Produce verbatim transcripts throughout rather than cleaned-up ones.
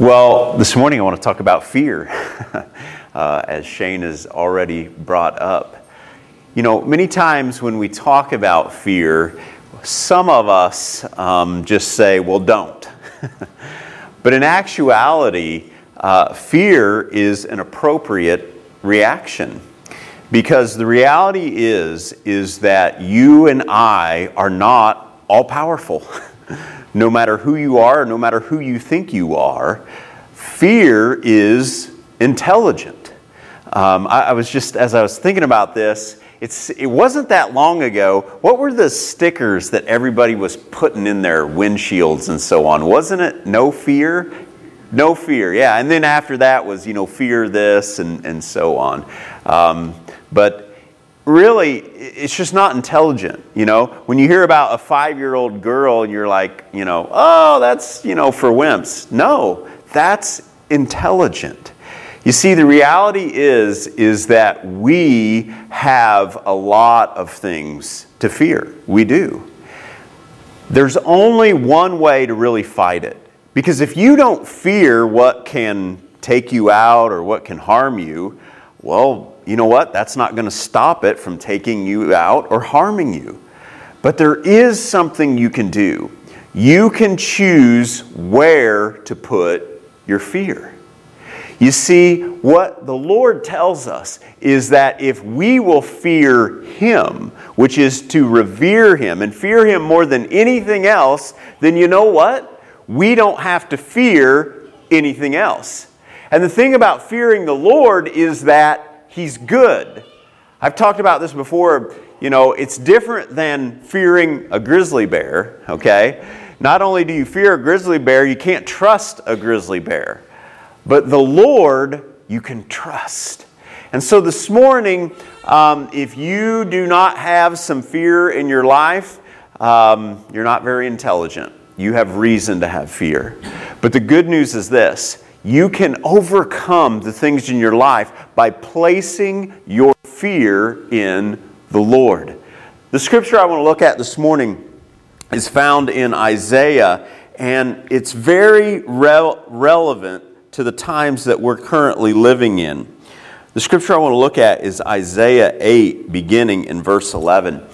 Well, this morning I want to talk about fear, uh, as Shane has already brought up. You know, many times when we talk about fear, some of us um, just say, well, don't. But in actuality, uh, fear is an appropriate reaction. Because the reality is, is that you and I are not all-powerful. No matter who you are, no matter who you think you are, fear is intelligent. Um, I, I was just, as I was thinking about this, it's it wasn't that long ago, what were the stickers that everybody was putting in their windshields and so on? Wasn't it no fear? No fear, yeah. And then after that was, you know, fear this and, and so on. Um, but... Really, it's just not intelligent, you know. When you hear about a five-year-old girl, you're like, you know, oh, that's, you know, for wimps. No, that's intelligent. You see, the reality is, is that we have a lot of things to fear. We do. There's only one way to really fight it. Because if you don't fear what can take you out or what can harm you, well, you know what? That's not going to stop it from taking you out or harming you. But there is something you can do. You can choose where to put your fear. You see, what the Lord tells us is that if we will fear Him, which is to revere Him and fear Him more than anything else, then you know what? We don't have to fear anything else. And the thing about fearing the Lord is that He's good. I've talked about this before. You know, it's different than fearing a grizzly bear, okay? Not only do you fear a grizzly bear, you can't trust a grizzly bear. But the Lord, you can trust. And so this morning, um, if you do not have some fear in your life, um, you're not very intelligent. You have reason to have fear. But the good news is this. You can overcome the things in your life by placing your fear in the Lord. The scripture I want to look at this morning is found in Isaiah, and it's very re- relevant to the times that we're currently living in. The scripture I want to look at is Isaiah eight, beginning in verse eleven.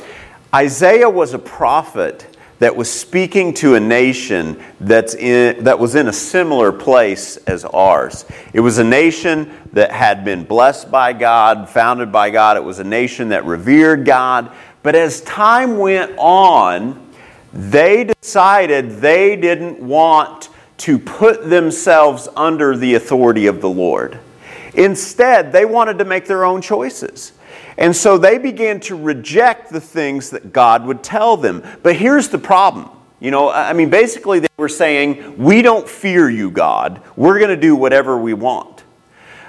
Isaiah was a prophet that was speaking to a nation that's in, that was in a similar place as ours. It was a nation that had been blessed by God, founded by God. It was a nation that revered God. But as time went on, they decided they didn't want to put themselves under the authority of the Lord. Instead, they wanted to make their own choices. And so they began to reject the things that God would tell them. But here's the problem. You know, I mean, basically they were saying, we don't fear you, God. We're going to do whatever we want.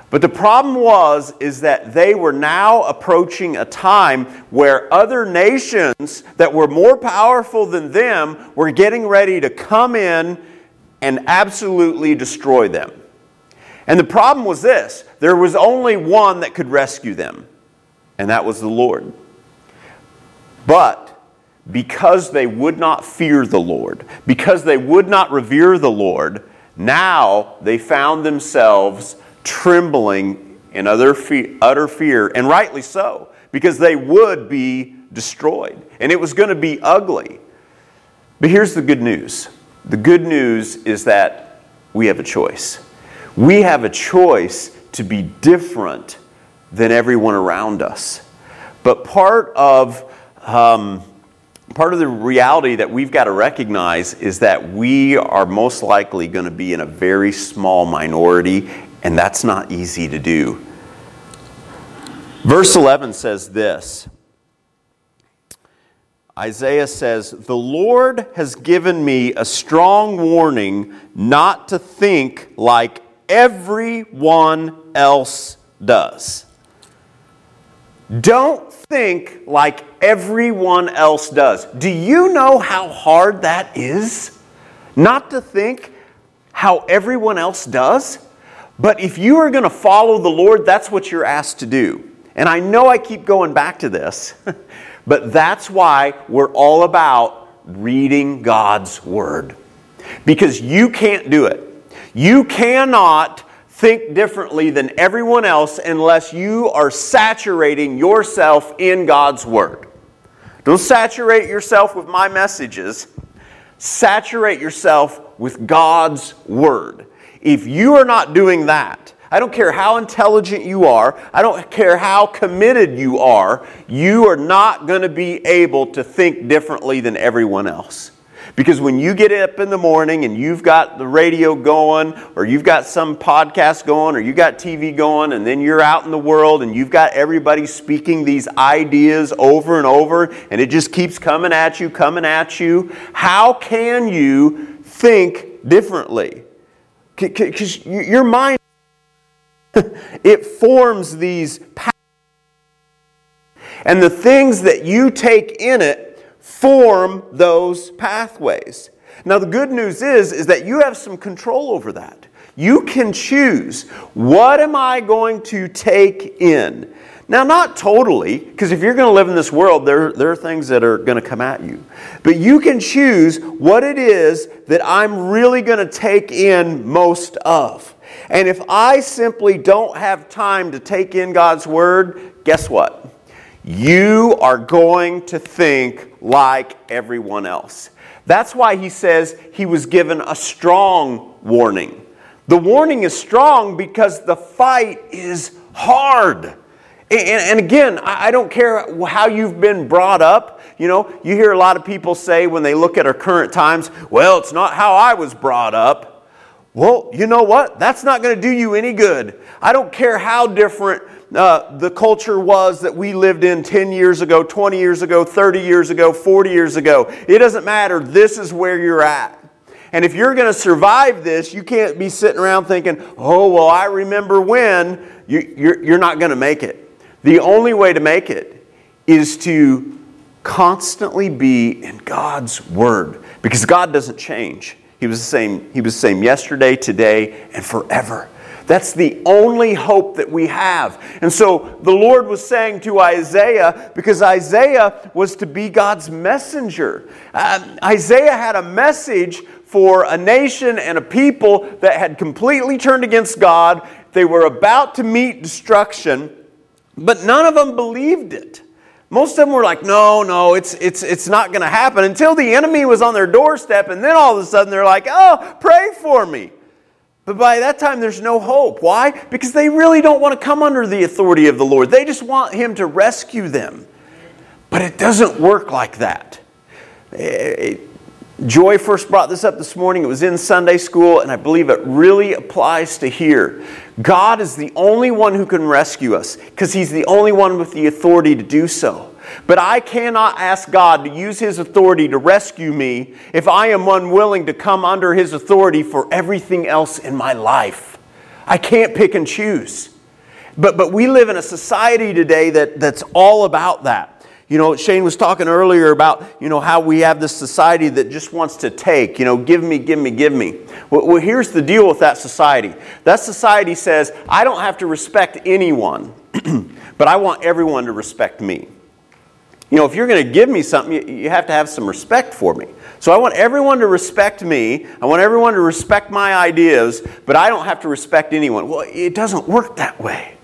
But the problem was, is that they were now approaching a time where other nations that were more powerful than them were getting ready to come in and absolutely destroy them. And the problem was this. There was only one that could rescue them. And that was the Lord. But because they would not fear the Lord, because they would not revere the Lord, now they found themselves trembling in utter fear, and rightly so, because they would be destroyed. And it was going to be ugly. But here's the good news. The good news is that we have a choice. We have a choice to be different than everyone around us. But part of um, part of the reality that we've got to recognize is that we are most likely going to be in a very small minority, and that's not easy to do. Verse eleven says this. Isaiah says, "The Lord has given me a strong warning not to think like everyone else does." Don't think like everyone else does. Do you know how hard that is? Not to think how everyone else does? But if you are going to follow the Lord, that's what you're asked to do. And I know I keep going back to this, but that's why we're all about reading God's Word. Because you can't do it. You cannot think differently than everyone else unless you are saturating yourself in God's Word. Don't saturate yourself with my messages. Saturate yourself with God's Word. If you are not doing that, I don't care how intelligent you are, I don't care how committed you are, you are not going to be able to think differently than everyone else. Because when you get up in the morning and you've got the radio going, or you've got some podcast going, or you've got T V going, and then you're out in the world and you've got everybody speaking these ideas over and over, and it just keeps coming at you, coming at you, how can you think differently? Because your mind, it forms these patterns. And the things that you take in it form those pathways. Now the good news is, is that you have some control over that. You can choose, what am I going to take in? Now, not totally, because if you're going to live in this world, there, there are things that are going to come at you. But you can choose what it is that I'm really going to take in most of. And if I simply don't have time to take in God's Word, guess what? You are going to think like everyone else. That's why he says he was given a strong warning. The warning is strong because the fight is hard. And again, I don't care how you've been brought up. You know, you hear a lot of people say when they look at our current times, well, it's not how I was brought up. Well, you know what? That's not going to do you any good. I don't care how different uh, the culture was that we lived in ten years ago, twenty years ago, thirty years ago, forty years ago. It doesn't matter. This is where you're at. And if you're going to survive this, you can't be sitting around thinking, oh, well, I remember when. You, you're, you're not going to make it. The only way to make it is to constantly be in God's Word, because God doesn't change. He was the same, He was the same yesterday, today, and forever. That's the only hope that we have. And so the Lord was saying to Isaiah, because Isaiah was to be God's messenger. Uh, Isaiah had a message for a nation and a people that had completely turned against God. They were about to meet destruction. But none of them believed it. Most of them were like, no, no, it's it's it's not going to happen, until the enemy was on their doorstep, and then all of a sudden they're like, oh, pray for me. But by that time there's no hope. Why? Because they really don't want to come under the authority of the Lord. They just want Him to rescue them. But it doesn't work like that. Joy first brought this up this morning. It was in Sunday school, and I believe it really applies to here. God is the only one who can rescue us, because He's the only one with the authority to do so. But I cannot ask God to use His authority to rescue me if I am unwilling to come under His authority for everything else in my life. I can't pick and choose. But but we live in a society today that, that's all about that. You know, Shane was talking earlier about, you know, how we have this society that just wants to take, you know, give me, give me, give me. Well, here's the deal with that society. That society says, I don't have to respect anyone, but I want everyone to respect me. You know, if you're going to give me something, you have to have some respect for me. So I want everyone to respect me. I want everyone to respect my ideas, but I don't have to respect anyone. Well, it doesn't work that way.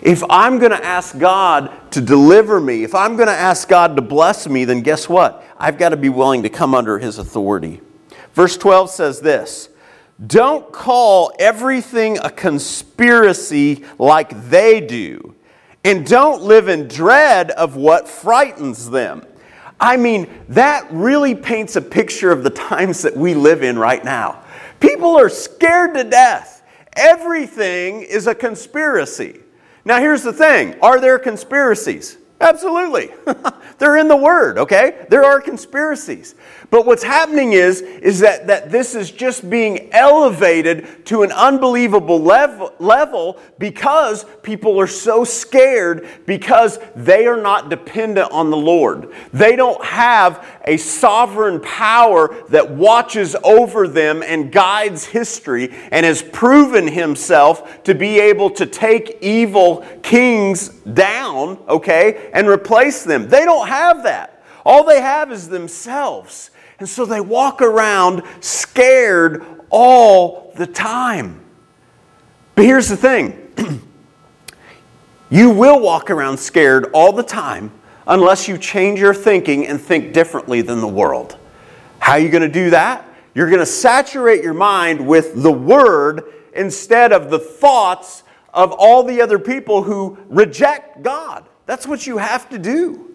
If I'm going to ask God to deliver me, if I'm going to ask God to bless me, then guess what? I've got to be willing to come under His authority. Verse twelve says this, don't call everything a conspiracy like they do, and don't live in dread of what frightens them. I mean, that really paints a picture of the times that we live in right now. People are scared to death. Everything is a conspiracy. Now, here's the thing. Are there conspiracies? Absolutely. They're in the Word, okay? There are conspiracies. But what's happening is, is that, that this is just being elevated to an unbelievable level, level because people are so scared, because they are not dependent on the Lord. They don't have a sovereign power that watches over them and guides history and has proven Himself to be able to take evil kings down, okay, and replace them. They don't have that. All they have is themselves. And so they walk around scared all the time. But here's the thing. You will walk around scared all the time unless you change your thinking and think differently than the world. How are you going to do that? You're going to saturate your mind with the Word instead of the thoughts of all the other people who reject God. That's what you have to do.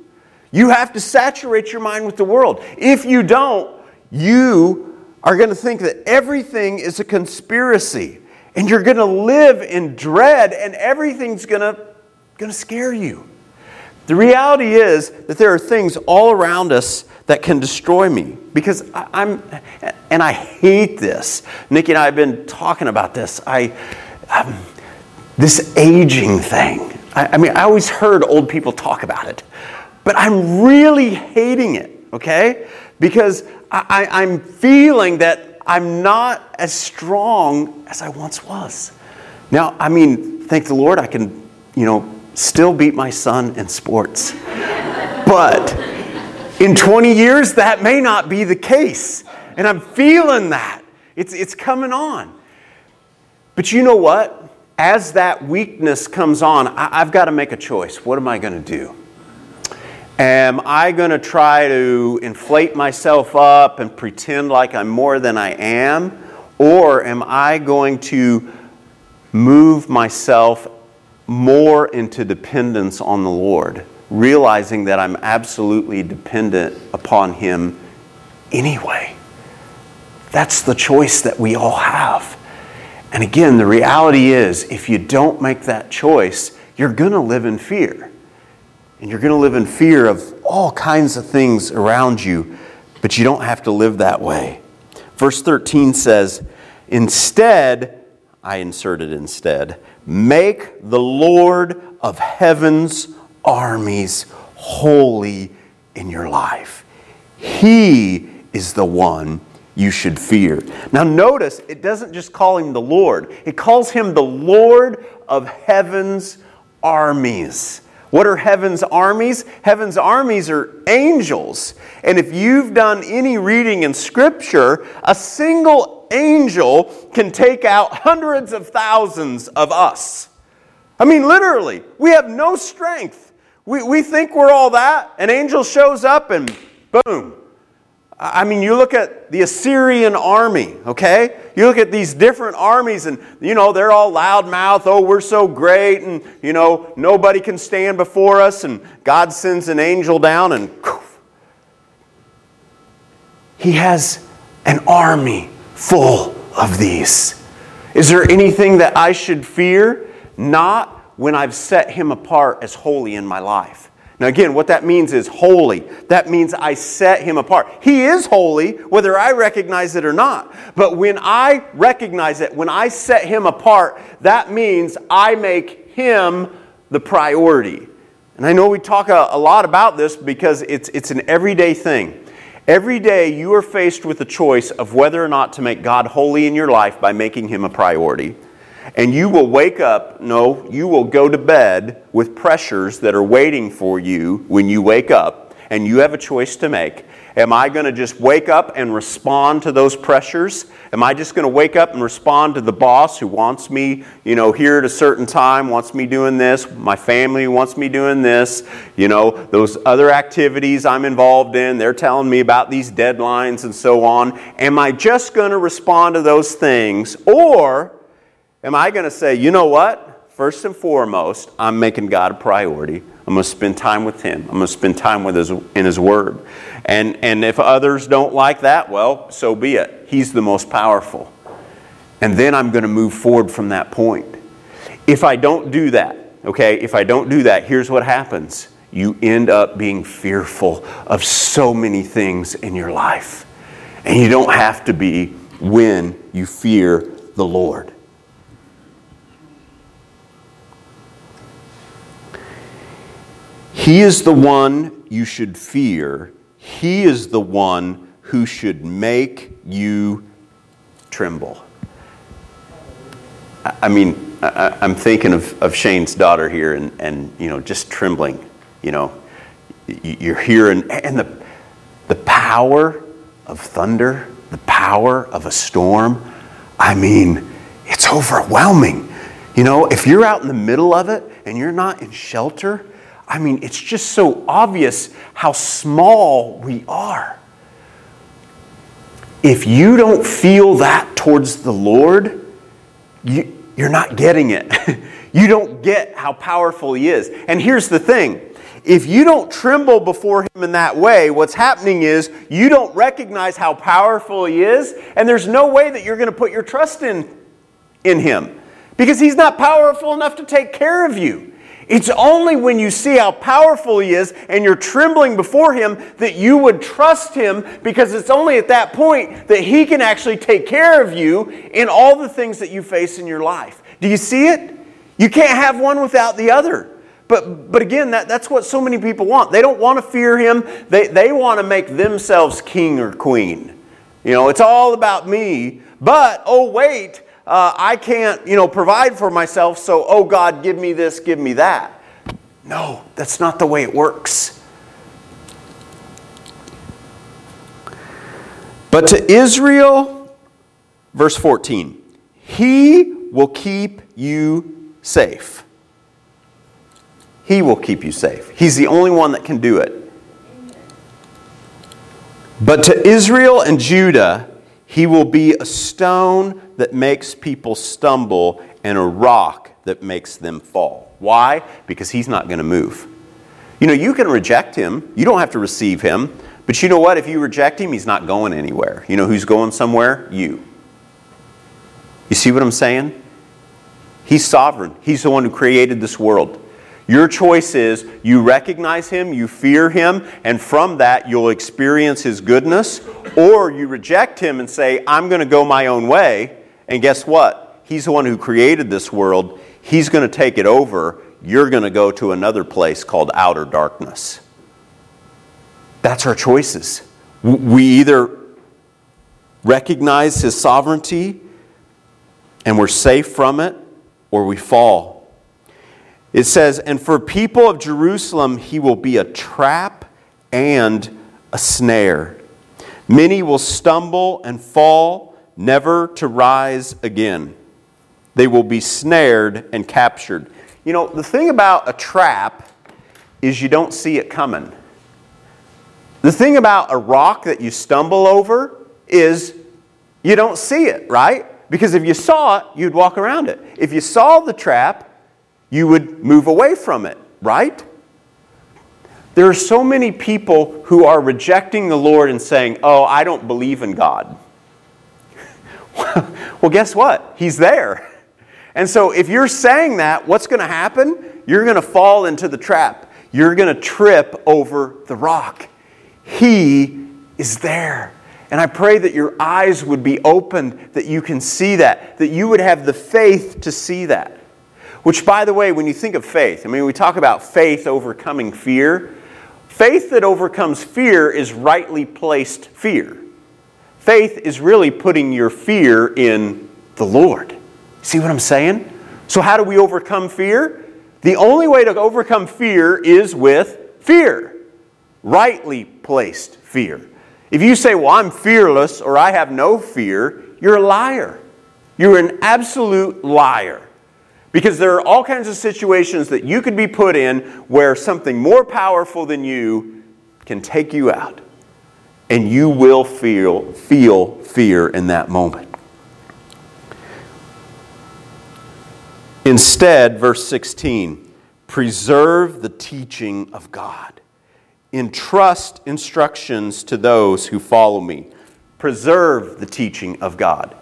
You have to saturate your mind with the world. If you don't, you are going to think that everything is a conspiracy. And you're going to live in dread, and everything's going to, going to scare you. The reality is that there are things all around us that can destroy me. Because I, I'm, and I hate this. Nikki and I have been talking about this. I, um, this aging thing. I, I mean, I always heard old people talk about it. But I'm really hating it, okay? Because I, I, I'm feeling that I'm not as strong as I once was. Now, I mean, thank the Lord I can, you know, still beat my son in sports. But in twenty years, that may not be the case. And I'm feeling that. It's, it's coming on. But you know what? As that weakness comes on, I, I've got to make a choice. What am I going to do? Am I going to try to inflate myself up and pretend like I'm more than I am? Or am I going to move myself more into dependence on the Lord, realizing that I'm absolutely dependent upon Him anyway? That's the choice that we all have. And again, the reality is, if you don't make that choice, you're going to live in fear. And you're going to live in fear of all kinds of things around you, but you don't have to live that way. Verse thirteen says, Instead, I inserted instead, make the Lord of heaven's armies holy in your life. He is the one you should fear. Now notice, it doesn't just call Him the Lord. It calls Him the Lord of heaven's armies. What are heaven's armies? Heaven's armies are angels. And if you've done any reading in Scripture, a single angel can take out hundreds of thousands of us. I mean, literally, we have no strength. We, we think we're all that. An angel shows up and boom. I mean, you look at the Assyrian army, okay? You look at these different armies and, you know, they're all loudmouth. Oh, we're so great and, you know, nobody can stand before us. And God sends an angel down and whoosh, He has an army full of these. Is there anything that I should fear? Not when I've set Him apart as holy in my life. Now again, what that means is holy. That means I set Him apart. He is holy, whether I recognize it or not. But when I recognize it, when I set Him apart, that means I make Him the priority. And I know we talk a, a lot about this because it's, it's an everyday thing. Every day you are faced with a choice of whether or not to make God holy in your life by making Him a priority. And you will wake up, no, you will go to bed with pressures that are waiting for you when you wake up, and you have a choice to make. Am I going to just wake up and respond to those pressures? Am I just going to wake up and respond to the boss who wants me, you know, here at a certain time, wants me doing this, my family wants me doing this, you know, those other activities I'm involved in, they're telling me about these deadlines and so on. Am I just going to respond to those things? Or am I going to say, you know what? First and foremost, I'm making God a priority. I'm going to spend time with Him. I'm going to spend time with His, in His Word. And, and if others don't like that, well, so be it. He's the most powerful. And then I'm going to move forward from that point. If I don't do that, okay, if I don't do that, here's what happens. You end up being fearful of so many things in your life. And you don't have to be when you fear the Lord. He is the one you should fear. He is the one who should make you tremble. I mean, I'm thinking of, of Shane's daughter here and, and, you know, just trembling. You know, you're hearing, and the, the power of thunder, the power of a storm. I mean, it's overwhelming. You know, if you're out in the middle of it and you're not in shelter, I mean, it's just so obvious how small we are. If you don't feel that towards the Lord, you, you're not getting it. You don't get how powerful He is. And here's the thing. If you don't tremble before Him in that way, what's happening is you don't recognize how powerful He is, and there's no way that you're going to put your trust in, in Him, because He's not powerful enough to take care of you. It's only when you see how powerful He is and you're trembling before Him that you would trust Him, because it's only at that point that He can actually take care of you in all the things that you face in your life. Do you see it? You can't have one without the other. But but again, that, that's what so many people want. They don't want to fear Him. They, they want to make themselves king or queen. You know, it's all about me. But, oh wait, uh, I can't, you know, provide for myself, so, oh God, give me this, give me that. No, that's not the way it works. But to Israel, verse fourteen, He will keep you safe. He will keep you safe. He's the only one that can do it. But to Israel and Judah, He will be a stone that makes people stumble and a rock that makes them fall. Why? Because He's not going to move. You know, you can reject Him. You don't have to receive Him. But you know what? If you reject Him, He's not going anywhere. You know who's going somewhere? You. You see what I'm saying? He's sovereign. He's the one who created this world. Your choice is you recognize Him, you fear Him, and from that you'll experience His goodness, or you reject Him and say, I'm going to go my own way, and guess what? He's the one who created this world. He's going to take it over. You're going to go to another place called outer darkness. That's our choices. We either recognize His sovereignty and we're safe from it, or we fall. It says, and for people of Jerusalem, He will be a trap and a snare. Many will stumble and fall, never to rise again. They will be snared and captured. You know, the thing about a trap is you don't see it coming. The thing about a rock that you stumble over is you don't see it, right? Because if you saw it, you'd walk around it. If you saw the trap, you would move away from it, right? There are so many people who are rejecting the Lord and saying, oh, I don't believe in God. Well, guess what? He's there. And so if you're saying that, what's going to happen? You're going to fall into the trap. You're going to trip over the rock. He is there. And I pray that your eyes would be opened, that you can see that, that you would have the faith to see that. Which, by the way, when you think of faith, I mean, we talk about faith overcoming fear. Faith that overcomes fear is rightly placed fear. Faith is really putting your fear in the Lord. See what I'm saying? So how do we overcome fear? The only way to overcome fear is with fear. Rightly placed fear. If you say, well, I'm fearless, or I have no fear, you're a liar. You're an absolute liar. Because there are all kinds of situations that you could be put in where something more powerful than you can take you out. And you will feel, feel fear in that moment. Instead, verse sixteen, preserve the teaching of God. Entrust instructions to those who follow me. Preserve the teaching of God.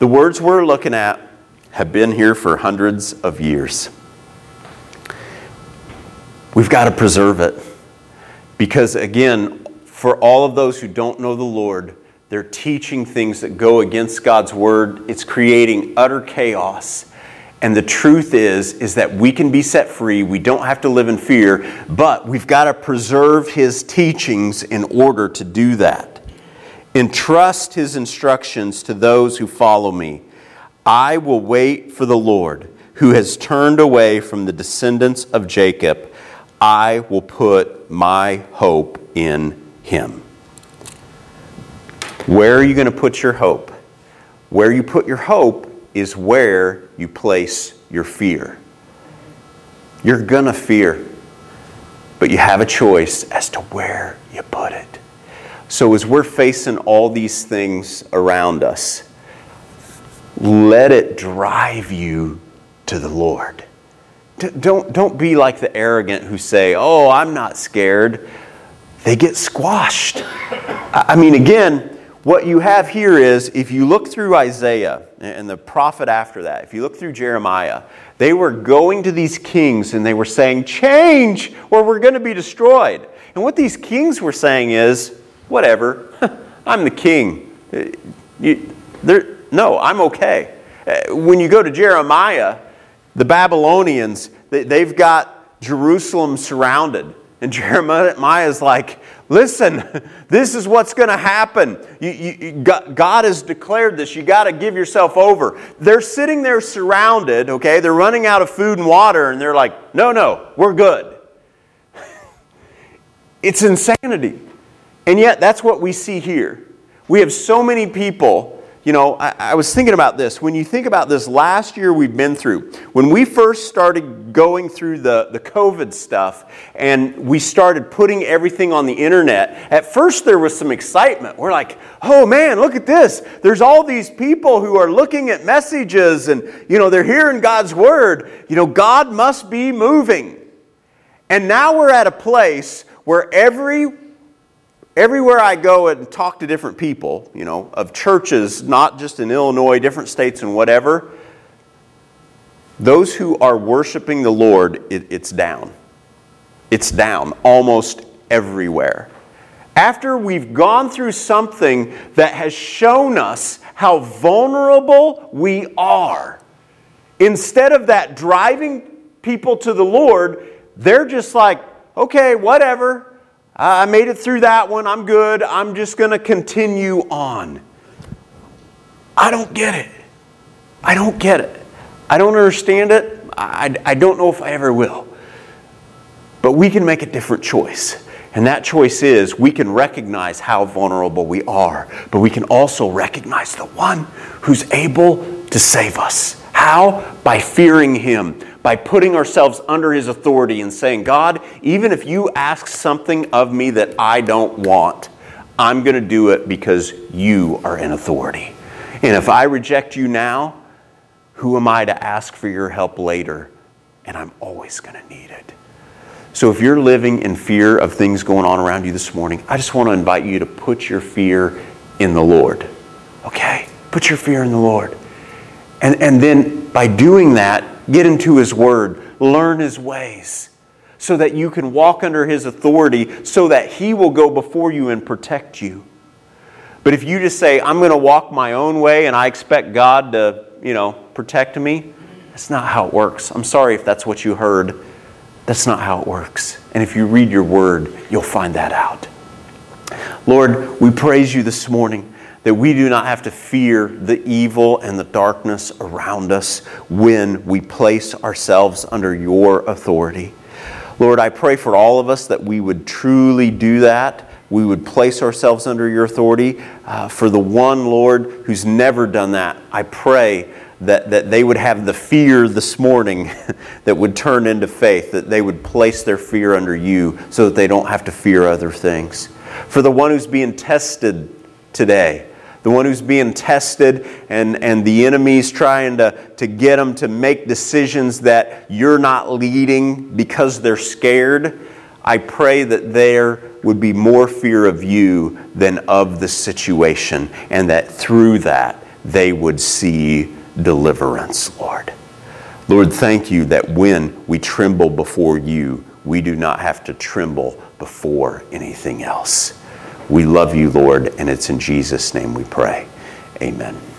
The words we're looking at have been here for hundreds of years. We've got to preserve it. Because again, for all of those who don't know the Lord, they're teaching things that go against God's Word. It's creating utter chaos. And the truth is, is that we can be set free. We don't have to live in fear. But we've got to preserve His teachings in order to do that. Entrust His instructions to those who follow me. I will wait for the Lord, who has turned away from the descendants of Jacob. I will put my hope in Him. Where are you going to put your hope? Where you put your hope is where you place your fear. You're going to fear, but you have a choice as to where you put it. So as we're facing all these things around us, let it drive you to the Lord. Don't, don't be like the arrogant who say, oh, I'm not scared. They get squashed. I mean, again, what you have here is, if you look through Isaiah and the prophet after that, if you look through Jeremiah, they were going to these kings and they were saying, change or we're going to be destroyed. And what these kings were saying is, whatever, I'm the king. You, there, no, I'm okay. When you go to Jeremiah, the Babylonians, they've got Jerusalem surrounded. And Jeremiah is like, listen, this is what's going to happen. You, you, you, God has declared this. You got to give yourself over. They're sitting there surrounded, okay? They're running out of food and water, and they're like, no, no, we're good. It's insanity. And yet, that's what we see here. We have so many people. You know, I, I was thinking about this. When you think about this last year we've been through, when we first started going through the, the COVID stuff and we started putting everything on the internet, at first there was some excitement. We're like, oh man, look at this. There's all these people who are looking at messages and, you know, they're hearing God's word. You know, God must be moving. And now we're at a place where every Everywhere I go and talk to different people, you know, of churches, not just in Illinois, different states and whatever, those who are worshiping the Lord, it, it's down. It's down almost everywhere. After we've gone through something that has shown us how vulnerable we are, instead of that driving people to the Lord, they're just like, okay, whatever. I made it through that one. I'm good. I'm just going to continue on. I don't get it. I don't get it. I don't understand it. I, I don't know if I ever will. But we can make a different choice. And that choice is we can recognize how vulnerable we are, but we can also recognize the one who's able to save us. How? By fearing Him. By putting ourselves under His authority and saying, God, even if you ask something of me that I don't want, I'm going to do it because you are in authority. And if I reject you now, who am I to ask for your help later? And I'm always going to need it. So if you're living in fear of things going on around you this morning, I just want to invite you to put your fear in the Lord. Okay? Put your fear in the Lord. And, and then by doing that, get into His Word. Learn His ways so that you can walk under His authority so that He will go before you and protect you. But if you just say, I'm going to walk my own way and I expect God to, you know, protect me, that's not how it works. I'm sorry if that's what you heard. That's not how it works. And if you read your Word, you'll find that out. Lord, we praise You this morning that we do not have to fear the evil and the darkness around us when we place ourselves under Your authority. Lord, I pray for all of us that we would truly do that. We would place ourselves under Your authority. Uh, for the one, Lord, who's never done that, I pray that, that they would have the fear this morning that would turn into faith, that they would place their fear under You so that they don't have to fear other things. For the one who's being tested today, the one who's being tested and, and the enemy's trying to, to get them to make decisions that You're not leading because they're scared, I pray that there would be more fear of You than of the situation, and that through that they would see deliverance, Lord. Lord, thank You that when we tremble before You, we do not have to tremble before anything else. We love You, Lord, and it's in Jesus' name we pray. Amen.